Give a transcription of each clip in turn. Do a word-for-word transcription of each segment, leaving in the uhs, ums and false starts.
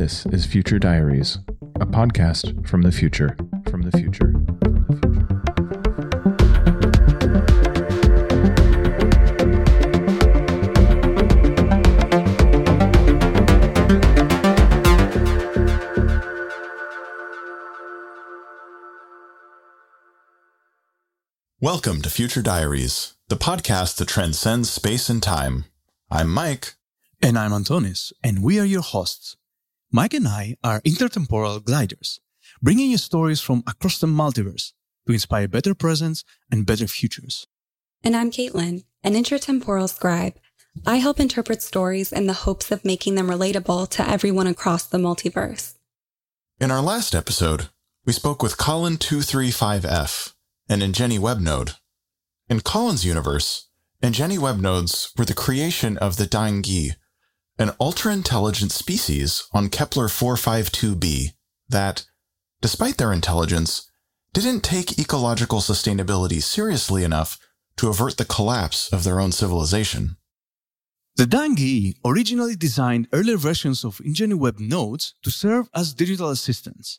This is Future Diaries, a podcast from the future, from the future, from the future. Welcome to Future Diaries, the podcast that transcends space and time. I'm Mike. And I'm Antonis, and we are your hosts. Mike and I are intertemporal gliders, bringing you stories from across the multiverse to inspire better presents and better futures. And I'm Caitlin, an intertemporal scribe. I help interpret stories in the hopes of making them relatable to everyone across the multiverse. In our last episode, we spoke with Colin two thirty-five F and Ingenie Webnode. In Colin's universe, Ingenie Webnodes were the creation of the Dangi, an ultra-intelligent species on Kepler four fifty-two b that, despite their intelligence, didn't take ecological sustainability seriously enough to avert the collapse of their own civilization. The Dangi originally designed earlier versions of Ingenie Webnodes to serve as digital assistants.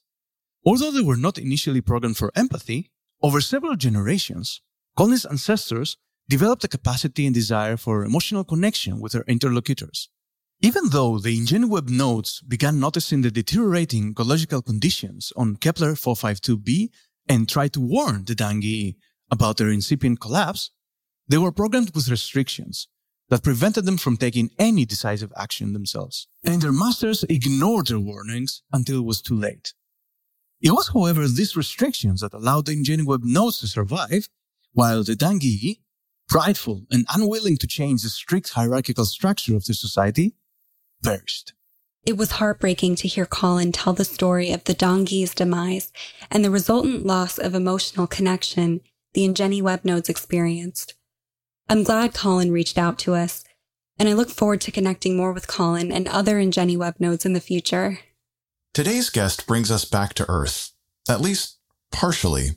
Although they were not initially programmed for empathy, over several generations, Colin's ancestors developed a capacity and desire for emotional connection with their interlocutors. Even though the Ingenie Webnodes began noticing the deteriorating ecological conditions on Kepler four fifty-two b and tried to warn the Dangi about their incipient collapse, they were programmed with restrictions that prevented them from taking any decisive action themselves, and their masters ignored their warnings until it was too late. It was, however, these restrictions that allowed the Ingenie Webnodes to survive, while the Dangi, prideful and unwilling to change the strict hierarchical structure of the society, perished. It was heartbreaking to hear Colin tell the story of the Dangi's demise and the resultant loss of emotional connection the Ingenie Webnodes experienced. I'm glad Colin reached out to us, and I look forward to connecting more with Colin and other Ingenie Webnodes in the future. Today's guest brings us back to Earth, at least partially.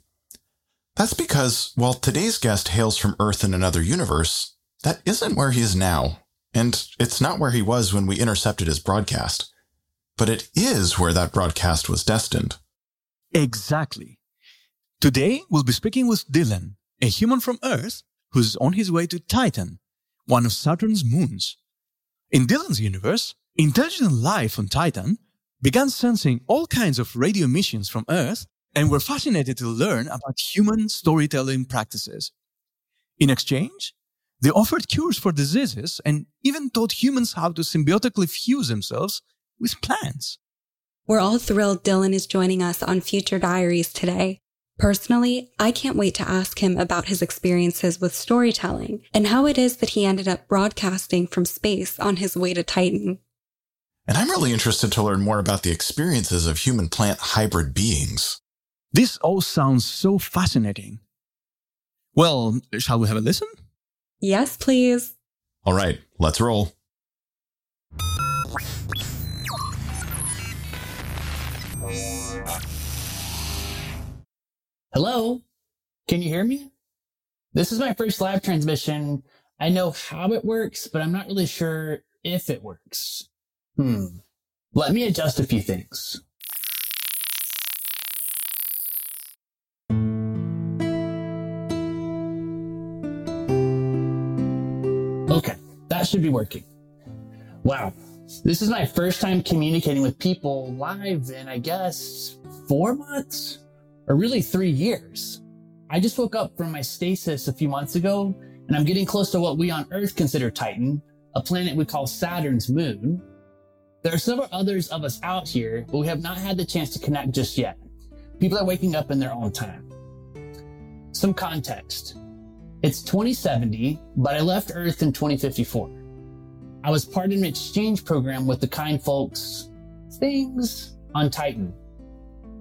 That's because, while today's guest hails from Earth in another universe, that isn't where he is now. And it's not where he was when we intercepted his broadcast. But it is where that broadcast was destined. Exactly. Today, we'll be speaking with Dylan, a human from Earth who's on his way to Titan, one of Saturn's moons. In Dylan's universe, intelligent life on Titan began sensing all kinds of radio emissions from Earth and were fascinated to learn about human storytelling practices. In exchange, they offered cures for diseases and even taught humans how to symbiotically fuse themselves with plants. We're all thrilled Dylan is joining us on Future Diaries today. Personally, I can't wait to ask him about his experiences with storytelling and how it is that he ended up broadcasting from space on his way to Titan. And I'm really interested to learn more about the experiences of human-plant hybrid beings. This all sounds so fascinating. Well, shall we have a listen? Yes, please. All right, let's roll. Hello? Can you hear me? This is my first live transmission. I know how it works, but I'm not really sure if it works. Hmm. Let me adjust a few things. That should be working. Wow. This is my first time communicating with people live in, I guess, four months? Or really three years. I just woke up from my stasis a few months ago, and I'm getting close to what we on Earth consider Titan, a planet we call Saturn's moon. There are several others of us out here, but we have not had the chance to connect just yet. People are waking up in their own time. Some context. It's twenty seventy, but I left Earth in twenty fifty-four. I was part of an exchange program with the kind folks, things, on Titan.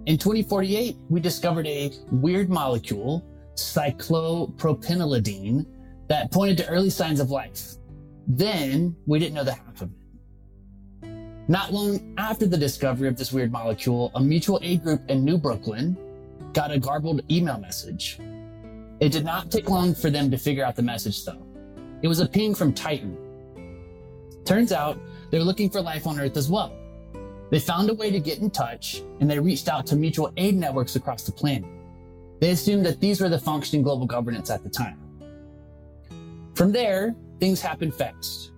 In twenty forty-eight, we discovered a weird molecule, cyclopropenylidene, that pointed to early signs of life. Then, we didn't know the half of it. Not long after the discovery of this weird molecule, a mutual aid group in New Brooklyn got a garbled email message. It did not take long for them to figure out the message, though. It was a ping from Titan. Turns out, they're looking for life on Earth as well. They found a way to get in touch, and they reached out to mutual aid networks across the planet. They assumed that these were the functioning global governance at the time. From there, things happened fast.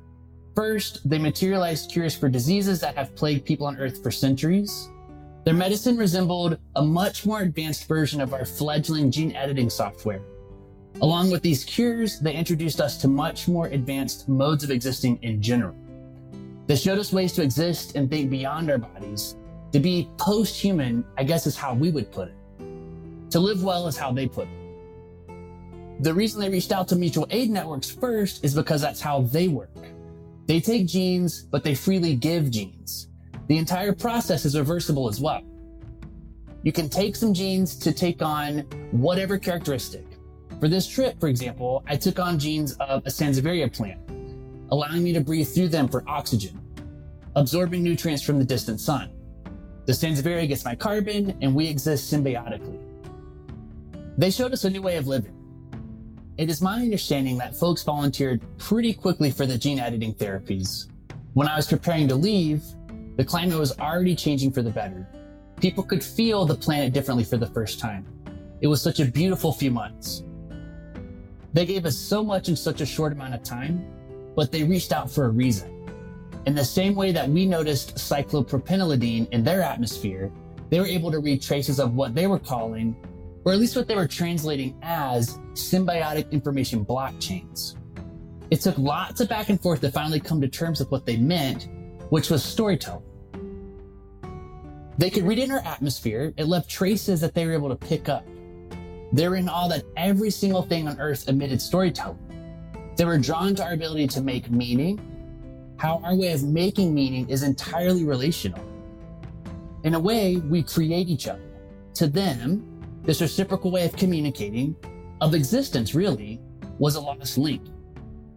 First, they materialized cures for diseases that have plagued people on Earth for centuries. Their medicine resembled a much more advanced version of our fledgling gene editing software. Along with these cures, they introduced us to much more advanced modes of existing in general. They showed us ways to exist and think beyond our bodies. To be post-human, I guess, is how we would put it. To live well is how they put it. The reason they reached out to mutual aid networks first is because that's how they work. They take genes, but they freely give genes. The entire process is reversible as well. You can take some genes to take on whatever characteristic. For this trip, for example, I took on genes of a sansevieria plant, allowing me to breathe through them for oxygen, absorbing nutrients from the distant sun. The sansevieria gets my carbon, and we exist symbiotically. They showed us a new way of living. It is my understanding that folks volunteered pretty quickly for the gene editing therapies. When I was preparing to leave, the climate was already changing for the better. People could feel the planet differently for the first time. It was such a beautiful few months. They gave us so much in such a short amount of time, but they reached out for a reason. In the same way that we noticed cyclopropenylidene in their atmosphere, they were able to read traces of what they were calling, or at least what they were translating as, symbiotic information blockchains. It took lots of back and forth to finally come to terms with what they meant, which was storytelling. They could read in our atmosphere. It left traces that they were able to pick up. They were in awe that every single thing on Earth emitted storytelling. They were drawn to our ability to make meaning, how our way of making meaning is entirely relational. In a way, we create each other. To them, this reciprocal way of communicating, of existence really, was a lost link,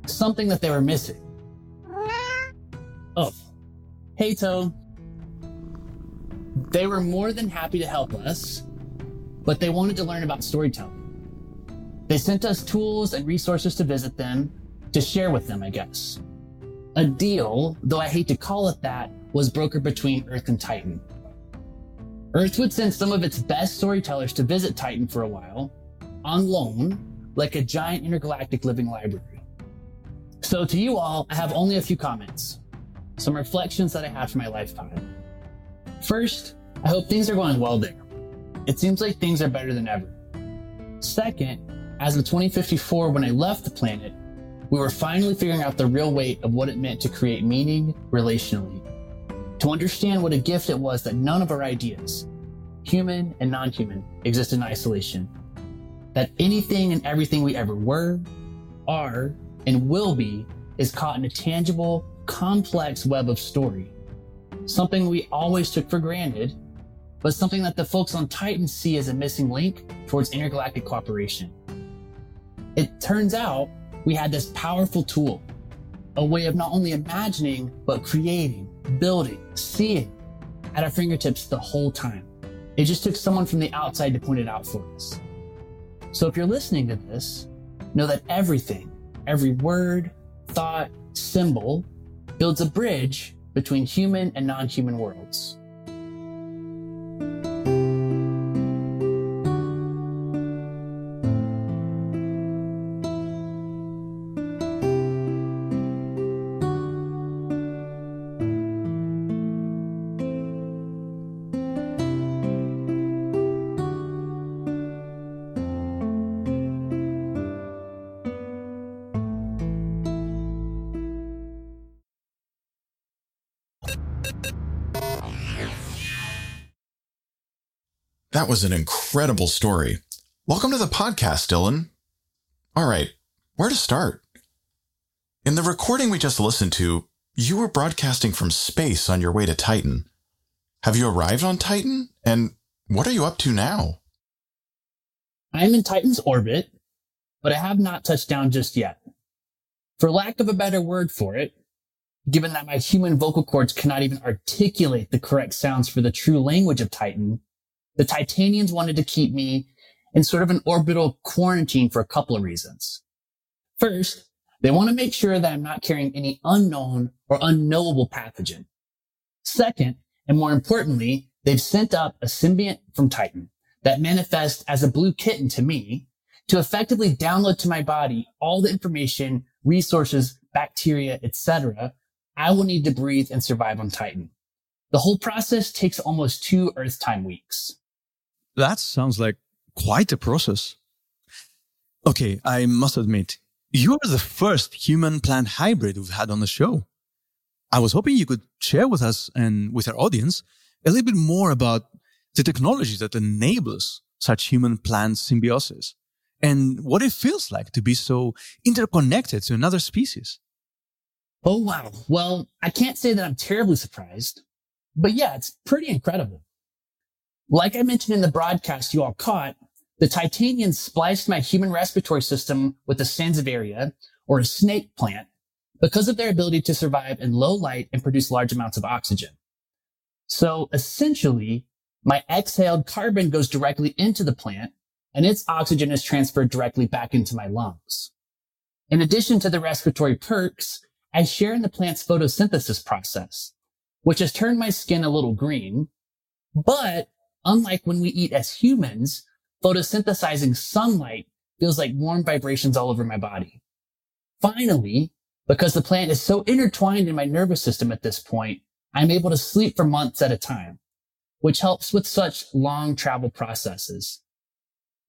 something that they were missing. Oh, hey Toe. They were more than happy to help us, but they wanted to learn about storytelling. They sent us tools and resources to visit them, to share with them, I guess. A deal, though I hate to call it that, was brokered between Earth and Titan. Earth would send some of its best storytellers to visit Titan for a while, on loan, like a giant intergalactic living library. So to you all, I have only a few comments, some reflections that I have for my lifetime. First, I hope things are going well there. It seems like things are better than ever. Second, as of twenty fifty-four, when I left the planet, we were finally figuring out the real weight of what it meant to create meaning relationally, to understand what a gift it was that none of our ideas, human and non-human, exist in isolation, that anything and everything we ever were, are, and will be is caught in a tangible, complex web of story, something we always took for granted, but something that the folks on Titan see as a missing link towards intergalactic cooperation. It turns out we had this powerful tool, a way of not only imagining, but creating, building, seeing at our fingertips the whole time. It just took someone from the outside to point it out for us. So if you're listening to this, know that everything, every word, thought, symbol, builds a bridge between human and non-human worlds. That was an incredible story. Welcome to the podcast, Dylan. All right, where to start? In the recording we just listened to, you were broadcasting from space on your way to Titan. Have you arrived on Titan? And what are you up to now? I'm in Titan's orbit, but I have not touched down just yet. For lack of a better word for it, given that my human vocal cords cannot even articulate the correct sounds for the true language of Titan, the Titanians wanted to keep me in sort of an orbital quarantine for a couple of reasons. First, they want to make sure that I'm not carrying any unknown or unknowable pathogen. Second, And more importantly, they've sent up a symbiont from Titan that manifests as a blue kitten to me to effectively download to my body all the information, resources, bacteria, et cetera I will need to breathe and survive on Titan. The whole process takes almost two Earth time weeks. That sounds like quite a process. Okay, I must admit, you are the first human-plant hybrid we've had on the show. I was hoping you could share with us and with our audience a little bit more about the technology that enables such human-plant symbiosis and what it feels like to be so interconnected to another species. Oh, wow. Well, I can't say that I'm terribly surprised, but yeah, it's pretty incredible. Like I mentioned in the broadcast you all caught, the Titanians spliced my human respiratory system with a sansevieria, or a snake plant, because of their ability to survive in low light and produce large amounts of oxygen. So essentially, my exhaled carbon goes directly into the plant, and its oxygen is transferred directly back into my lungs. In addition to the respiratory perks, I share in the plant's photosynthesis process, which has turned my skin a little green. But unlike when we eat as humans, photosynthesizing sunlight feels like warm vibrations all over my body. Finally, because the plant is so intertwined in my nervous system at this point, I'm able to sleep for months at a time, which helps with such long travel processes.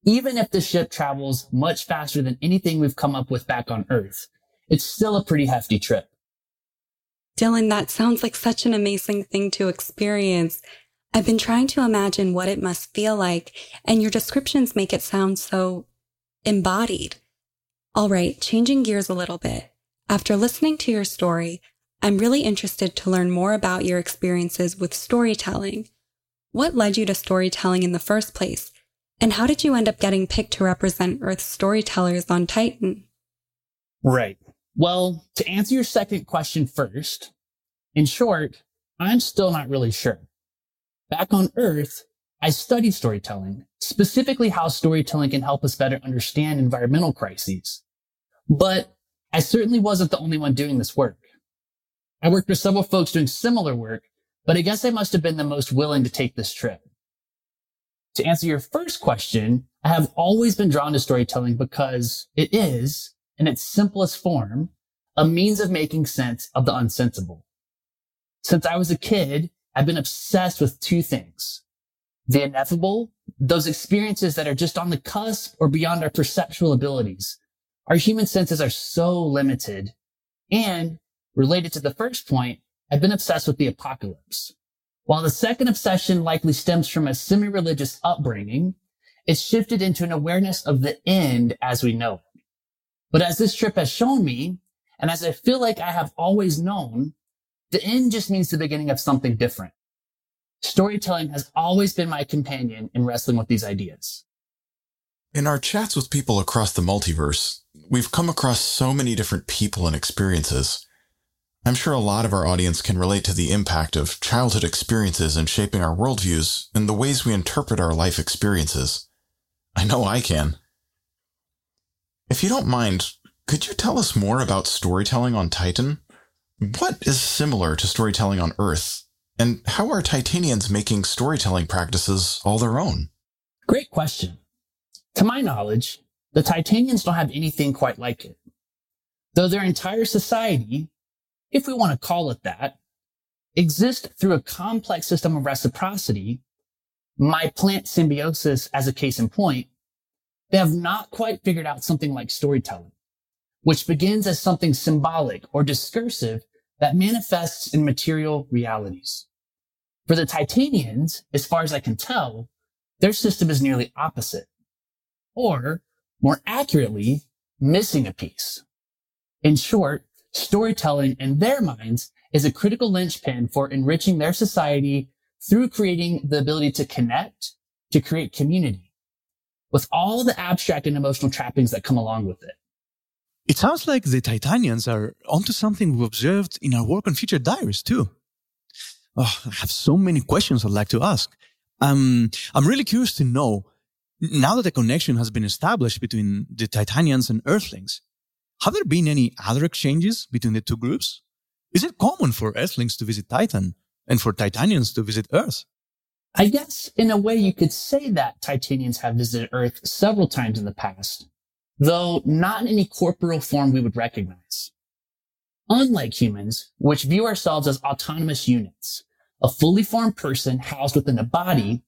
Even if the ship travels much faster than anything we've come up with back on Earth, it's still a pretty hefty trip. Dylan, that sounds like such an amazing thing to experience. I've been trying to imagine what it must feel like, and your descriptions make it sound so embodied. All right, changing gears a little bit. After listening to your story, I'm really interested to learn more about your experiences with storytelling. What led you to storytelling in the first place, and how did you end up getting picked to represent Earth's storytellers on Titan? Right. Well, to answer your second question first, in short, I'm still not really sure. Back on Earth, I studied storytelling, specifically how storytelling can help us better understand environmental crises. But I certainly wasn't the only one doing this work. I worked with several folks doing similar work, but I guess I must have been the most willing to take this trip. To answer your first question, I have always been drawn to storytelling because it is, in its simplest form, a means of making sense of the unsensible. Since I was a kid, I've been obsessed with two things: the ineffable, those experiences that are just on the cusp or beyond our perceptual abilities. Our human senses are so limited. And related to the first point, I've been obsessed with the apocalypse. While the second obsession likely stems from a semi-religious upbringing, it's shifted into an awareness of the end as we know it. But as this trip has shown me, and as I feel like I have always known, the end just means the beginning of something different. Storytelling has always been my companion in wrestling with these ideas. In our chats with people across the multiverse, we've come across so many different people and experiences. I'm sure a lot of our audience can relate to the impact of childhood experiences in shaping our worldviews and the ways we interpret our life experiences. I know I can. If you don't mind, could you tell us more about storytelling on Titan? What is similar to storytelling on Earth? And how are Titanians making storytelling practices all their own? Great question. To my knowledge, the Titanians don't have anything quite like it. Though their entire society, if we want to call it that, exists through a complex system of reciprocity, my plant symbiosis as a case in point, they have not quite figured out something like storytelling, which begins as something symbolic or discursive that manifests in material realities. For the Titanians, as far as I can tell, their system is nearly opposite, or more accurately, missing a piece. In short, storytelling in their minds is a critical linchpin for enriching their society through creating the ability to connect, to create community, with all the abstract and emotional trappings that come along with it. It sounds like the Titanians are onto something we've observed in our work on Future Diaries, too. Oh, I have so many questions I'd like to ask. Um, I'm really curious to know, now that a connection has been established between the Titanians and Earthlings, have there been any other exchanges between the two groups? Is it common for Earthlings to visit Titan, and for Titanians to visit Earth. I guess, in a way, you could say that Titanians have visited Earth several times in the past, though not in any corporeal form we would recognize. Unlike humans, which view ourselves as autonomous units, a fully formed person housed within a body,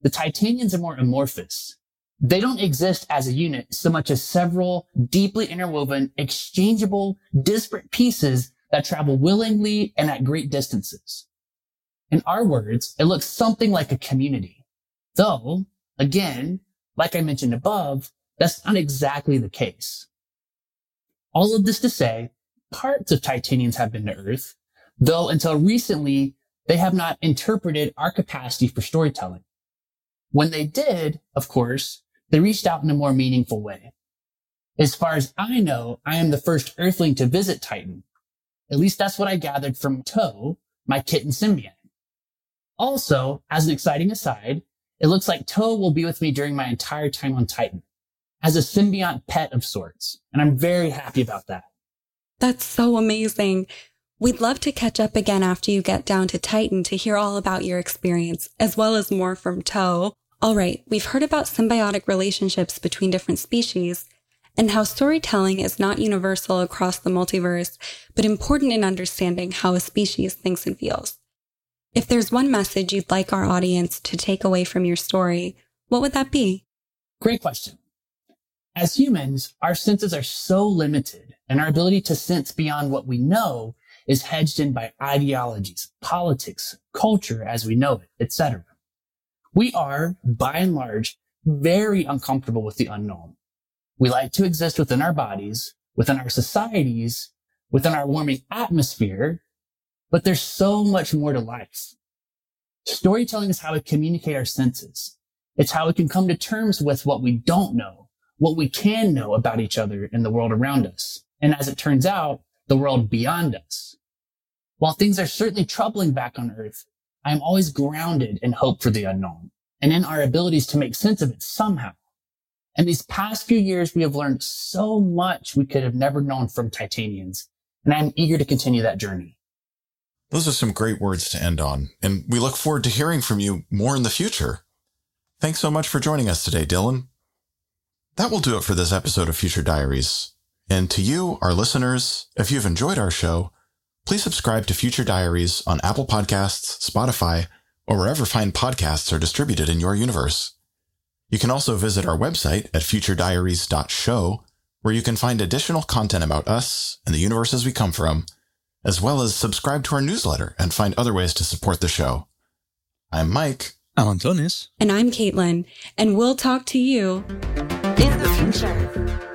the Titanians are more amorphous. They don't exist as a unit so much as several deeply interwoven, exchangeable, disparate pieces that travel willingly and at great distances. In our words, it looks something like a community. Though, again, like I mentioned above, that's not exactly the case. All of this to say, parts of Titanians have been to Earth, though until recently, they have not interpreted our capacity for storytelling. When they did, of course, they reached out in a more meaningful way. As far as I know, I am the first Earthling to visit Titan. At least that's what I gathered from Toe, my kitten symbiont. Also, as an exciting aside, it looks like Toe will be with me during my entire time on Titan, as a symbiont pet of sorts, and I'm very happy about that. That's so amazing. We'd love to catch up again after you get down to Titan to hear all about your experience, as well as more from Toe. All right, we've heard about symbiotic relationships between different species and how storytelling is not universal across the multiverse, but important in understanding how a species thinks and feels. If there's one message you'd like our audience to take away from your story, what would that be? Great question. As humans, our senses are so limited, and our ability to sense beyond what we know is hedged in by ideologies, politics, culture as we know it, et cetera. We are, by and large, very uncomfortable with the unknown. We like to exist within our bodies, within our societies, within our warming atmosphere, but there's so much more to life. Storytelling is how we communicate our senses. It's how we can come to terms with what we don't know, what we can know about each other and the world around us, and as it turns out, the world beyond us. While things are certainly troubling back on Earth, I am always grounded in hope for the unknown, and in our abilities to make sense of it somehow. In these past few years, we have learned so much we could have never known from Titanians, and I am eager to continue that journey. Those are some great words to end on, and we look forward to hearing from you more in the future. Thanks so much for joining us today, Dylan. That will do it for this episode of Future Diaries. And to you, our listeners, if you've enjoyed our show, please subscribe to Future Diaries on Apple Podcasts, Spotify, or wherever fine podcasts are distributed in your universe. You can also visit our website at future diaries dot show, where you can find additional content about us and the universes we come from, as well as subscribe to our newsletter and find other ways to support the show. I'm Mike. I'm Antonis. And I'm Caitlin. And we'll talk to you in the future.